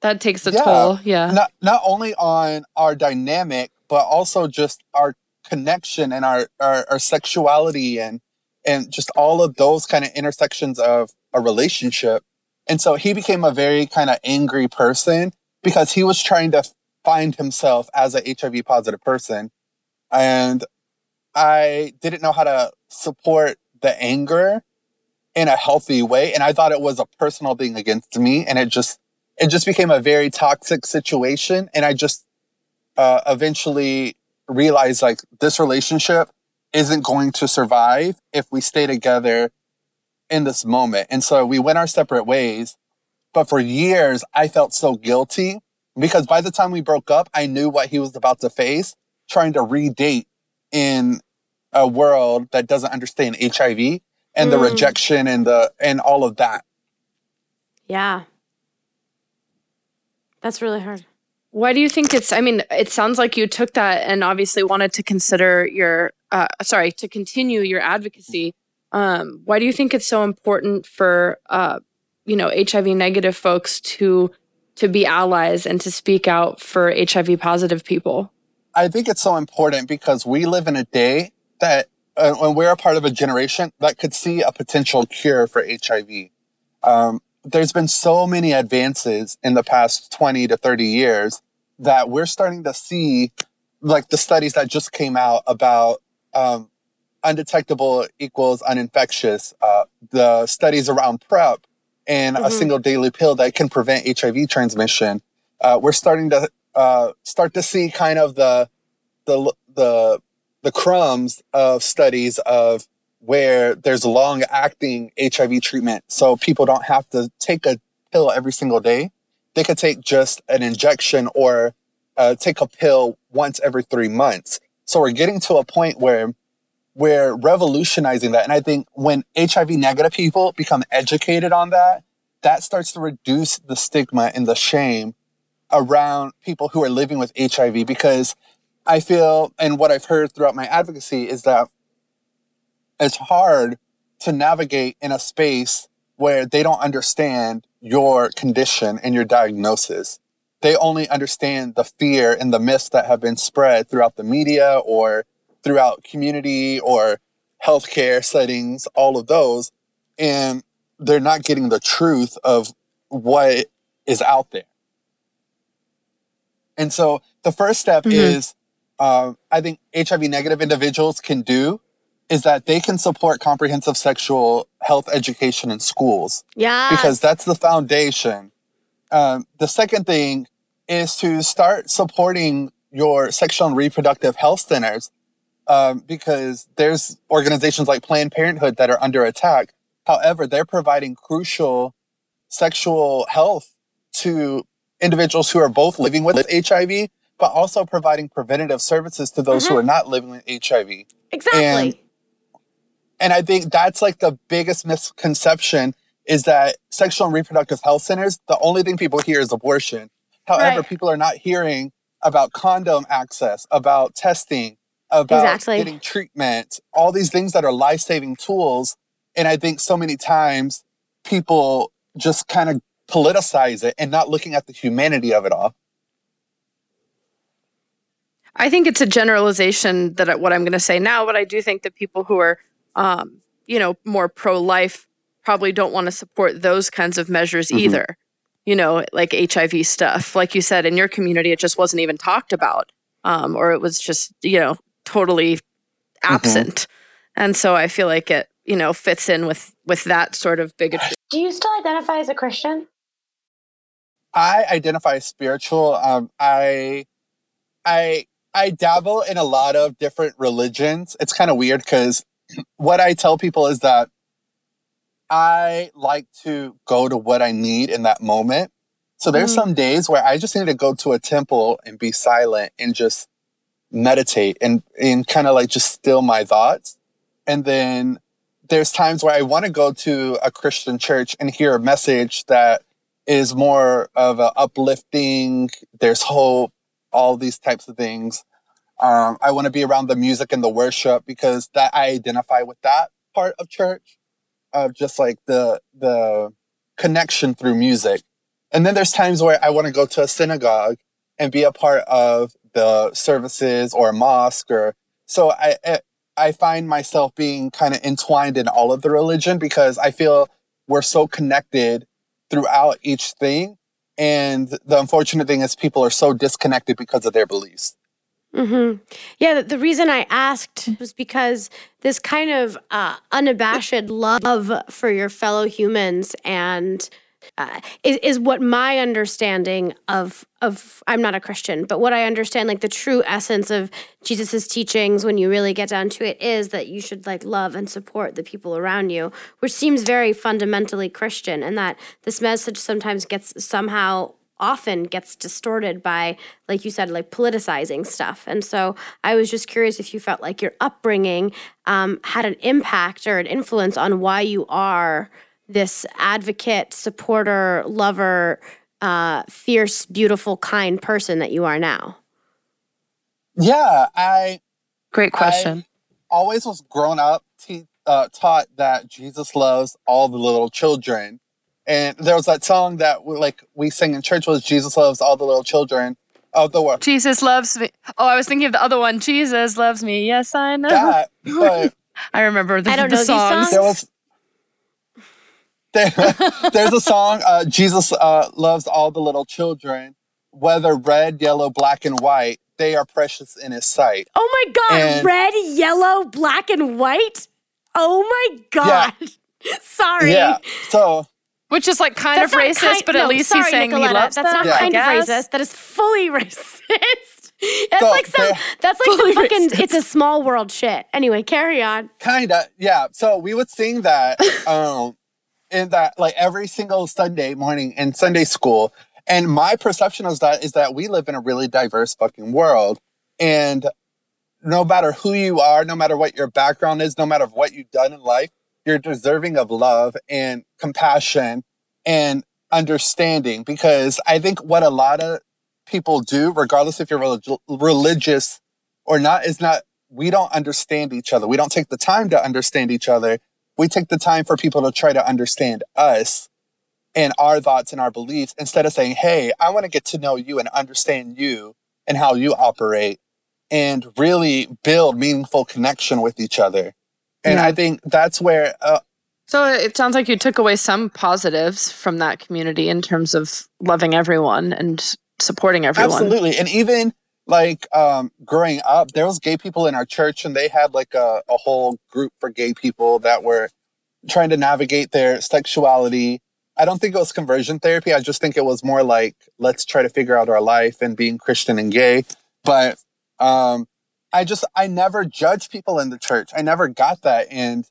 that takes a yeah, toll. Yeah. Not, not only on our dynamic, but also just our connection and our, our, our sexuality and, and just all of those kind of intersections of a relationship. And so he became a very kind of angry person because he was trying to find himself as an H I V positive person. And I didn't know how to support the anger in a healthy way. And I thought it was a personal thing against me. And it just, it just became a very toxic situation. And I just uh, eventually realized like this relationship isn't going to survive if we stay together in this moment. And so we went our separate ways. But for years, I felt so guilty because by the time we broke up, I knew what he was about to face, trying to redate in a world that doesn't understand H I V and mm. the rejection and the and all of that. Yeah. That's really hard. Why do you think it's, I mean, it sounds like you took that and obviously wanted to consider your, uh, sorry, to continue your advocacy. Um, why do you think it's so important for, uh, you know, H I V negative folks to to be allies and to speak out for H I V positive people? I think it's so important because we live in a day that uh, when we're a part of a generation that could see a potential cure for H I V. Um, there's been so many advances in the past twenty to thirty years that we're starting to see like the studies that just came out about um, undetectable equals uninfectious, uh, the studies around PrEP and mm-hmm. a single daily pill that can prevent H I V transmission. Uh, we're starting to Uh, start to see kind of the, the the the crumbs of studies of where there's long-acting H I V treatment, so people don't have to take a pill every single day. They could take just an injection or uh, take a pill once every three months. So we're getting to a point where we're revolutionizing that, and I think when H I V-negative people become educated on that, that starts to reduce the stigma and the shame around people who are living with H I V, because I feel, and what I've heard throughout my advocacy is that it's hard to navigate in a space where they don't understand your condition and your diagnosis. They only understand the fear and the myths that have been spread throughout the media or throughout community or healthcare settings, all of those. And they're not getting the truth of what is out there. And so the first step mm-hmm. is, uh, I think H I V negative individuals can do is that they can support comprehensive sexual health education in schools. Yeah. Because that's the foundation. Um, the second thing is to start supporting your sexual and reproductive health centers, um, because there's organizations like Planned Parenthood that are under attack. However, they're providing crucial sexual health to individuals who are both living with H I V, but also providing preventative services to those mm-hmm. who are not living with H I V. Exactly. And, and I think that's like the biggest misconception is that sexual and reproductive health centers, the only thing people hear is abortion. However, right. people are not hearing about condom access, about testing, about exactly. getting treatment, all these things that are life-saving tools. And I think so many times people just kind of politicize it and not looking at the humanity of it all. I think it's a generalization that what I'm going to say now, but I do think that people who are, um, you know, more pro-life probably don't want to support those kinds of measures mm-hmm. either. You know, like H I V stuff. Like you said, in your community, it just wasn't even talked about, um, or it was just, you know, totally absent. Mm-hmm. And so I feel like it, you know, fits in with, with that sort of bigotry. Do you still identify as a Christian? I identify as spiritual. Um, I, I, I dabble in a lot of different religions. It's kind of weird because what I tell people is that I like to go to what I need in that moment. So there's mm-hmm. some days where I just need to go to a temple and be silent and just meditate and, and kind of like just still my thoughts. And then there's times where I want to go to a Christian church and hear a message that is more of an uplifting, there's hope, all these types of things. Um, I want to be around the music and the worship because that I identify with that part of church. Of just like the the connection through music. And then there's times where I want to go to a synagogue and be a part of the services or a mosque. Or so I I find myself being kind of entwined in all of the religion because I feel we're so connected throughout each thing. And the unfortunate thing is people are so disconnected because of their beliefs. Mm-hmm. Yeah, the reason I asked was because this kind of uh, unabashed love for your fellow humans and uh, is, is what my understanding of, of, I'm not a Christian, but what I understand, like the true essence of Jesus's teachings when you really get down to it is that you should like love and support the people around you, which seems very fundamentally Christian, and that this message sometimes gets somehow often gets distorted by, like you said, like politicizing stuff. And so I was just curious if you felt like your upbringing um, had an impact or an influence on why you are this advocate, supporter, lover, uh, fierce, beautiful, kind person that you are now. Yeah, I... Great question. I always was grown up te- uh, taught that Jesus loves all the little children. And there was that song that we, like we sing in church was Jesus loves all the little children of the world. Jesus loves me. Oh, I was thinking of the other one. Jesus loves me. Yes, I know. That, but I remember the, I don't the know songs. These songs. There was, there, there's a song, uh, Jesus uh, loves all the little children, whether red, yellow, black, and white, they are precious in his sight. Oh my God, and, red, yellow, black, and white? Oh my God. Yeah. Sorry. Yeah, so... Which is like kind that's of racist, kind, but at no, least sorry, he's saying Nicoletta, he loves that's them. That's not kind yeah. of racist. That is fully racist. That's so, like some. That's like some fucking. Racist. It's a small world shit. Anyway, carry on. Kinda, yeah. So we would sing that, um, in that like every single Sunday morning in Sunday school. And my perception of that is that we live in a really diverse fucking world, and no matter who you are, no matter what your background is, no matter what you've done in life, you're deserving of love and compassion and understanding, because I think what a lot of people do, regardless if you're relig- religious or not, is not, we don't understand each other. We don't take the time to understand each other. We take the time for people to try to understand us and our thoughts and our beliefs instead of saying, hey, I want to get to know you and understand you and how you operate and really build meaningful connection with each other. And yeah. I think that's where... Uh, so it sounds like you took away some positives from that community in terms of loving everyone and supporting everyone. Absolutely. And even like um, growing up, there was gay people in our church, and they had like a, a whole group for gay people that were trying to navigate their sexuality. I don't think it was conversion therapy. I just think it was more like, let's try to figure out our life and being Christian and gay. But um, I just, I never judged people in the church. I never got that. And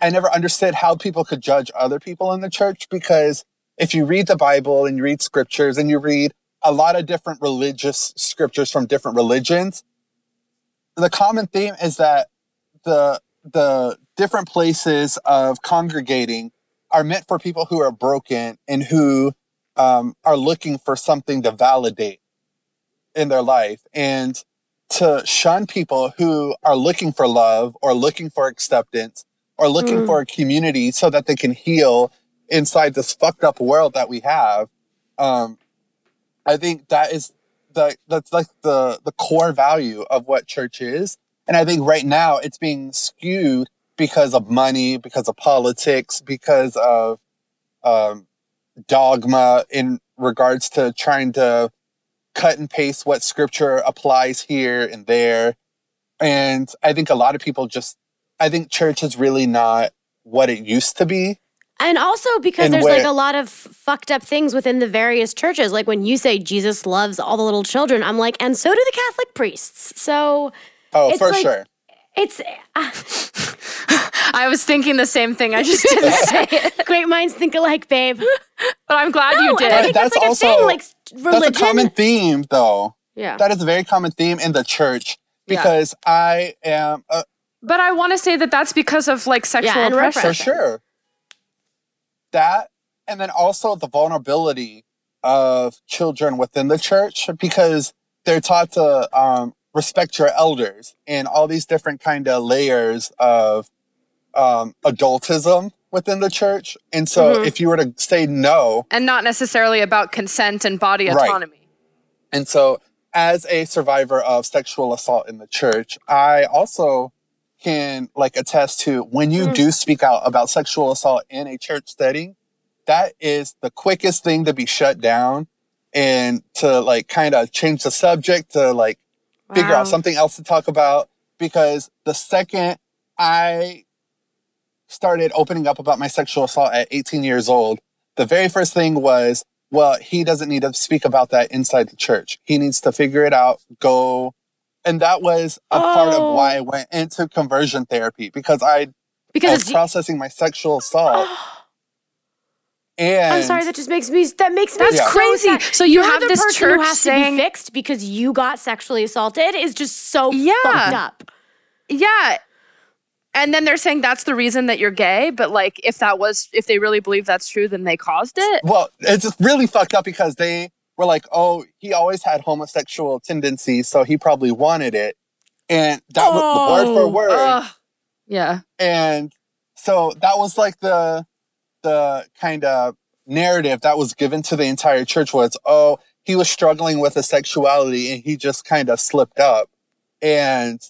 I never understood how people could judge other people in the church, because if you read the Bible and you read scriptures and you read a lot of different religious scriptures from different religions, the common theme is that the the different places of congregating are meant for people who are broken and who um, are looking for something to validate in their life, and to shun people who are looking for love or looking for acceptance or looking mm. for a community so that they can heal inside this fucked up world that we have. Um, I think that is the, that's like the, the core value of what church is. And I think right now it's being skewed because of money, because of politics, because of um, dogma in regards to trying to cut and paste what scripture applies here and there. And I think a lot of people just, I think church is really not what it used to be. And also because and there's where, like a lot of fucked up things within the various churches. Like when you say Jesus loves all the little children, I'm like, and so do the Catholic priests. So oh, it's for like, sure. It's. Uh, I was thinking the same thing. I just didn't say it. Great minds think alike, babe. But I'm glad no, you did. I think that's, that's like also a thing, like religion. That's a common theme, though. Yeah, that is a very common theme in the church because yeah. I am. A, but I want to say that that's because of like sexual yeah, oppression. For sure. That, and then also the vulnerability of children within the church, because they're taught to um, respect your elders and all these different kind of layers of um, adultism within the church. And so mm-hmm. if you were to say no... And not necessarily about consent and body autonomy. Right. And so as a survivor of sexual assault in the church, I also... can like attest to when you mm. do speak out about sexual assault in a church setting, that is the quickest thing to be shut down and to like kind of change the subject to like wow. figure out something else to talk about. Because the second I started opening up about my sexual assault at eighteen years old, the very first thing was, well, he doesn't need to speak about that inside the church. He needs to figure it out, go. And that was a oh. part of why I went into conversion therapy, because I, because I was processing my sexual assault. And I'm sorry, that just makes me, that makes me that's yeah. crazy. So, so you, you have this church who has saying, to be fixed because you got sexually assaulted is just so yeah. fucked up. Yeah. And then they're saying that's the reason that you're gay. But like, if that was, if they really believe that's true, then they caused it. Well, it's just really fucked up because they... We're like, oh, he always had homosexual tendencies, so he probably wanted it. And that oh, was the word for word. Uh, yeah. And so that was like the the kind of narrative that was given to the entire church was, oh, he was struggling with his sexuality and he just kind of slipped up. And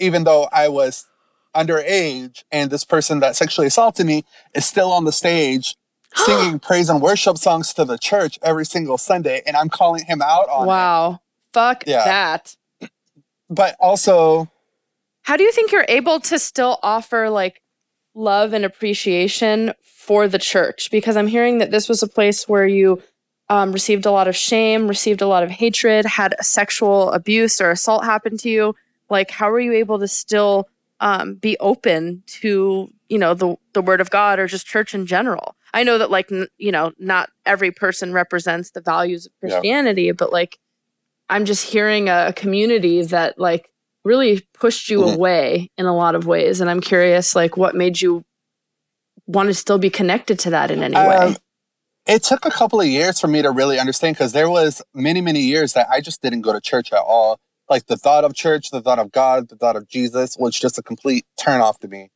even though I was underage and this person that sexually assaulted me is still on the stage singing praise and worship songs to the church every single Sunday, and I'm calling him out on wow. it. Wow. Fuck yeah. that. But also... How do you think you're able to still offer, like, love and appreciation for the church? Because I'm hearing that this was a place where you um, received a lot of shame, received a lot of hatred, had a sexual abuse or assault happen to you. Like, how were you able to still um, be open to, you know, the the word of God or just church in general? I know that, like, n- you know, not every person represents the values of Christianity, yeah. but, like, I'm just hearing a, a community that, like, really pushed you mm-hmm. away in a lot of ways. And I'm curious, like, what made you want to still be connected to that in any um, way? It took a couple of years for me to really understand, because there was many, many years that I just didn't go to church at all. Like, the thought of church, the thought of God, the thought of Jesus was just a complete turnoff to me.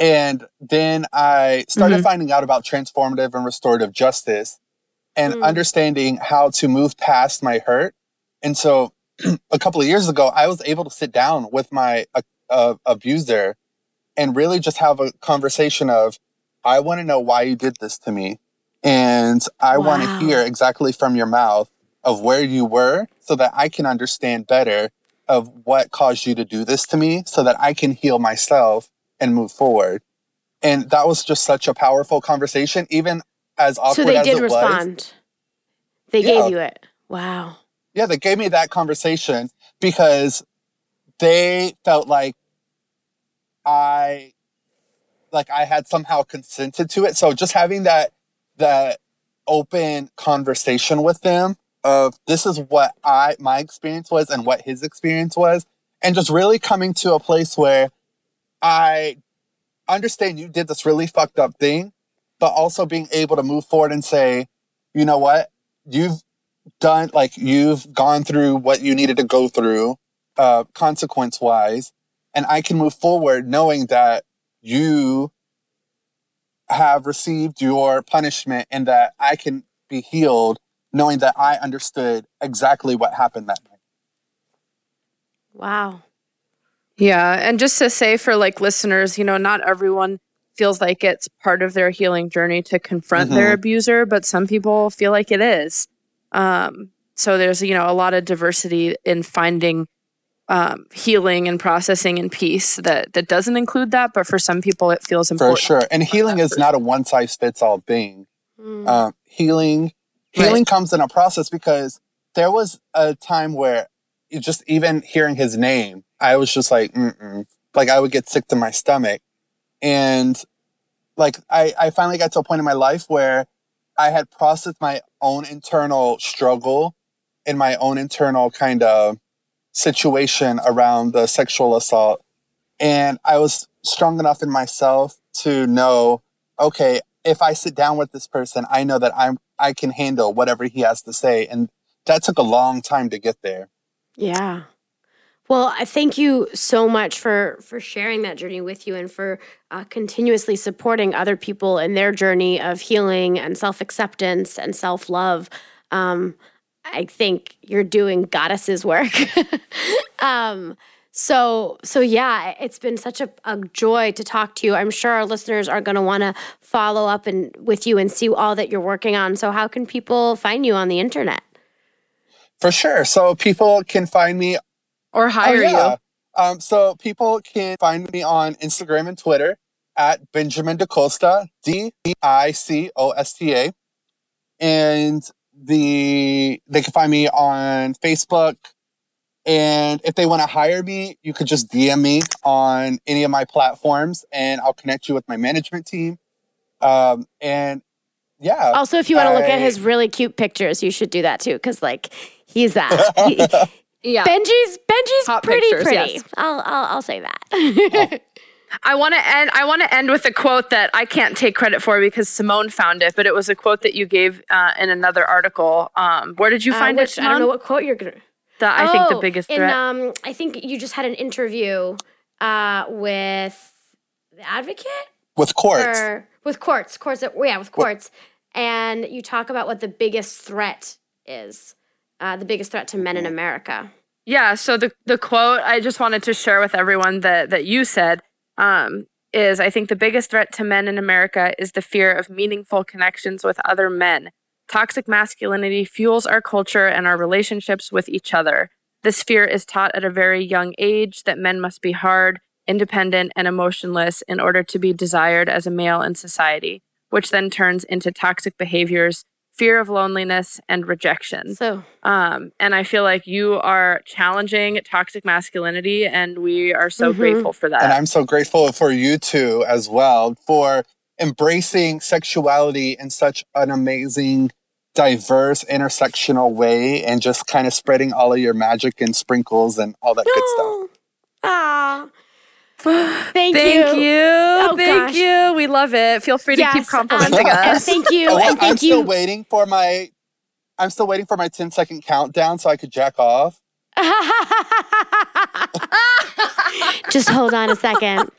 And then I started mm-hmm. finding out about transformative and restorative justice and mm. understanding how to move past my hurt. And so a couple of years ago, I was able to sit down with my uh, uh, abuser and really just have a conversation of, I want to know why you did this to me. And I wow. want to hear exactly from your mouth of where you were so that I can understand better of what caused you to do this to me so that I can heal myself and move forward. And that was just such a powerful conversation, even as awkward as it was. So they did respond. They gave you it. Wow. Yeah, they gave me that conversation because they felt like I, like I had somehow consented to it. So just having that, that open conversation with them of this is what I, my experience was and what his experience was. And just really coming to a place where I understand you did this really fucked up thing, but also being able to move forward and say, you know what, you've done, like, you've gone through what you needed to go through, uh, consequence wise. And I can move forward knowing that you have received your punishment and that I can be healed knowing that I understood exactly what happened that night. Wow. Yeah. And just to say for like listeners, you know, not everyone feels like it's part of their healing journey to confront mm-hmm. their abuser, but some people feel like it is. Um, so there's, you know, a lot of diversity in finding Um, healing and processing and peace that, that doesn't include that, but for some people it feels important. For sure. And healing is not a one-size-fits-all thing. Mm. Um, healing healing right. comes in a process, because there was a time where you just even hearing his name, I was just like, mm-mm. Like, I would get sick to my stomach. And, like, I, I finally got to a point in my life where I had processed my own internal struggle and my own internal kind of situation around the sexual assault, and I was strong enough in myself to know, okay, if I sit down with this person, I know that I'm I can handle whatever he has to say. And that took a long time to get there. Yeah. Well, I thank you so much for for sharing that journey with you, and for uh, continuously supporting other people in their journey of healing and self-acceptance and self-love. um I think you're doing goddesses work. um, so, so yeah, it's been such a, a joy to talk to you. I'm sure our listeners are going to want to follow up and with you and see all that you're working on. So how can people find you on the internet? For sure. So people can find me. Or hire oh, yeah. you. Um, so people can find me on Instagram and Twitter at Benjamin Di'Costa, D E I C O S T A. And The they can find me on Facebook, and if they want to hire me, you could just D M me on any of my platforms, and I'll connect you with my management team. Um, and yeah. Also, if you want to look at his really cute pictures, you should do that too, because like he's that. he, yeah, Benji's Benji's Hot pretty pictures, pretty. Yes. I'll, I'll I'll say that. oh. I want to end. I want to end with a quote that I can't take credit for because Simone found it, but it was a quote that you gave uh, in another article. Um, where did you find uh, which, it? Simone? I don't know what quote you're gonna. The, oh, I think the biggest threat. In, um, I think you just had an interview uh, with the Advocate. With Quartz. Or, with Quartz. Quartz. Yeah, with Quartz, what? And you talk about what the biggest threat is. Uh, the biggest threat to men in America. Yeah. So the the quote I just wanted to share with everyone that that you said. Um, is I think the biggest threat to men in America is the fear of meaningful connections with other men. Toxic masculinity fuels our culture and our relationships with each other. This fear is taught at a very young age that men must be hard, independent, and emotionless in order to be desired as a male in society, which then turns into toxic behaviors, fear of loneliness, and rejection. So, um, and I feel like you are challenging toxic masculinity, and we are so mm-hmm. grateful for that. And I'm so grateful for you two as well for embracing sexuality in such an amazing, diverse, intersectional way, and just kind of spreading all of your magic and sprinkles and all that no. good stuff. Ah. Thank, thank you. you. Oh, thank gosh. you. We love it. Feel free yes, to keep complimenting um, us. And thank you. Oh, and thank I'm you. still waiting for my I'm still waiting for my ten second countdown so I could jack off. Just hold on a second.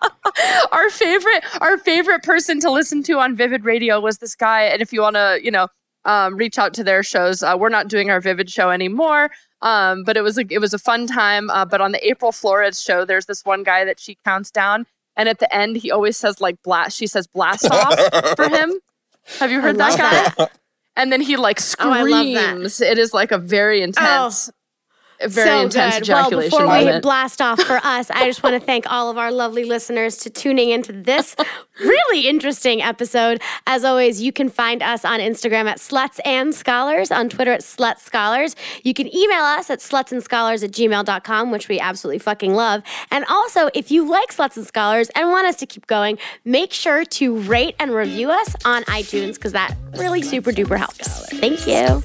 Our favorite our favorite person to listen to on Vivid Radio was this guy, and if you want to, you know, um, reach out to their shows, uh, we're not doing our Vivid show anymore. Um, but it was a, it was a fun time. Uh, but on the April Flores show, there's this one guy that she counts down, and at the end, he always says like blast. She says blast off for him. Have you heard that guy? That. And then he like screams. Oh, I love that. It is like a very intense, oh, very so intense good. ejaculation well, before moment. We blast off for us, I just want to thank all of our lovely listeners to tuning into this really interesting episode. As always, you can find us on Instagram at SlutsAndScholars, on Twitter at SlutsScholars. You can email us at slutsandscholars at gmail dot com, which we absolutely fucking love. And also, if you like Sluts and Scholars and want us to keep going, make sure to rate and review us on iTunes because that really super duper helps. Thank you.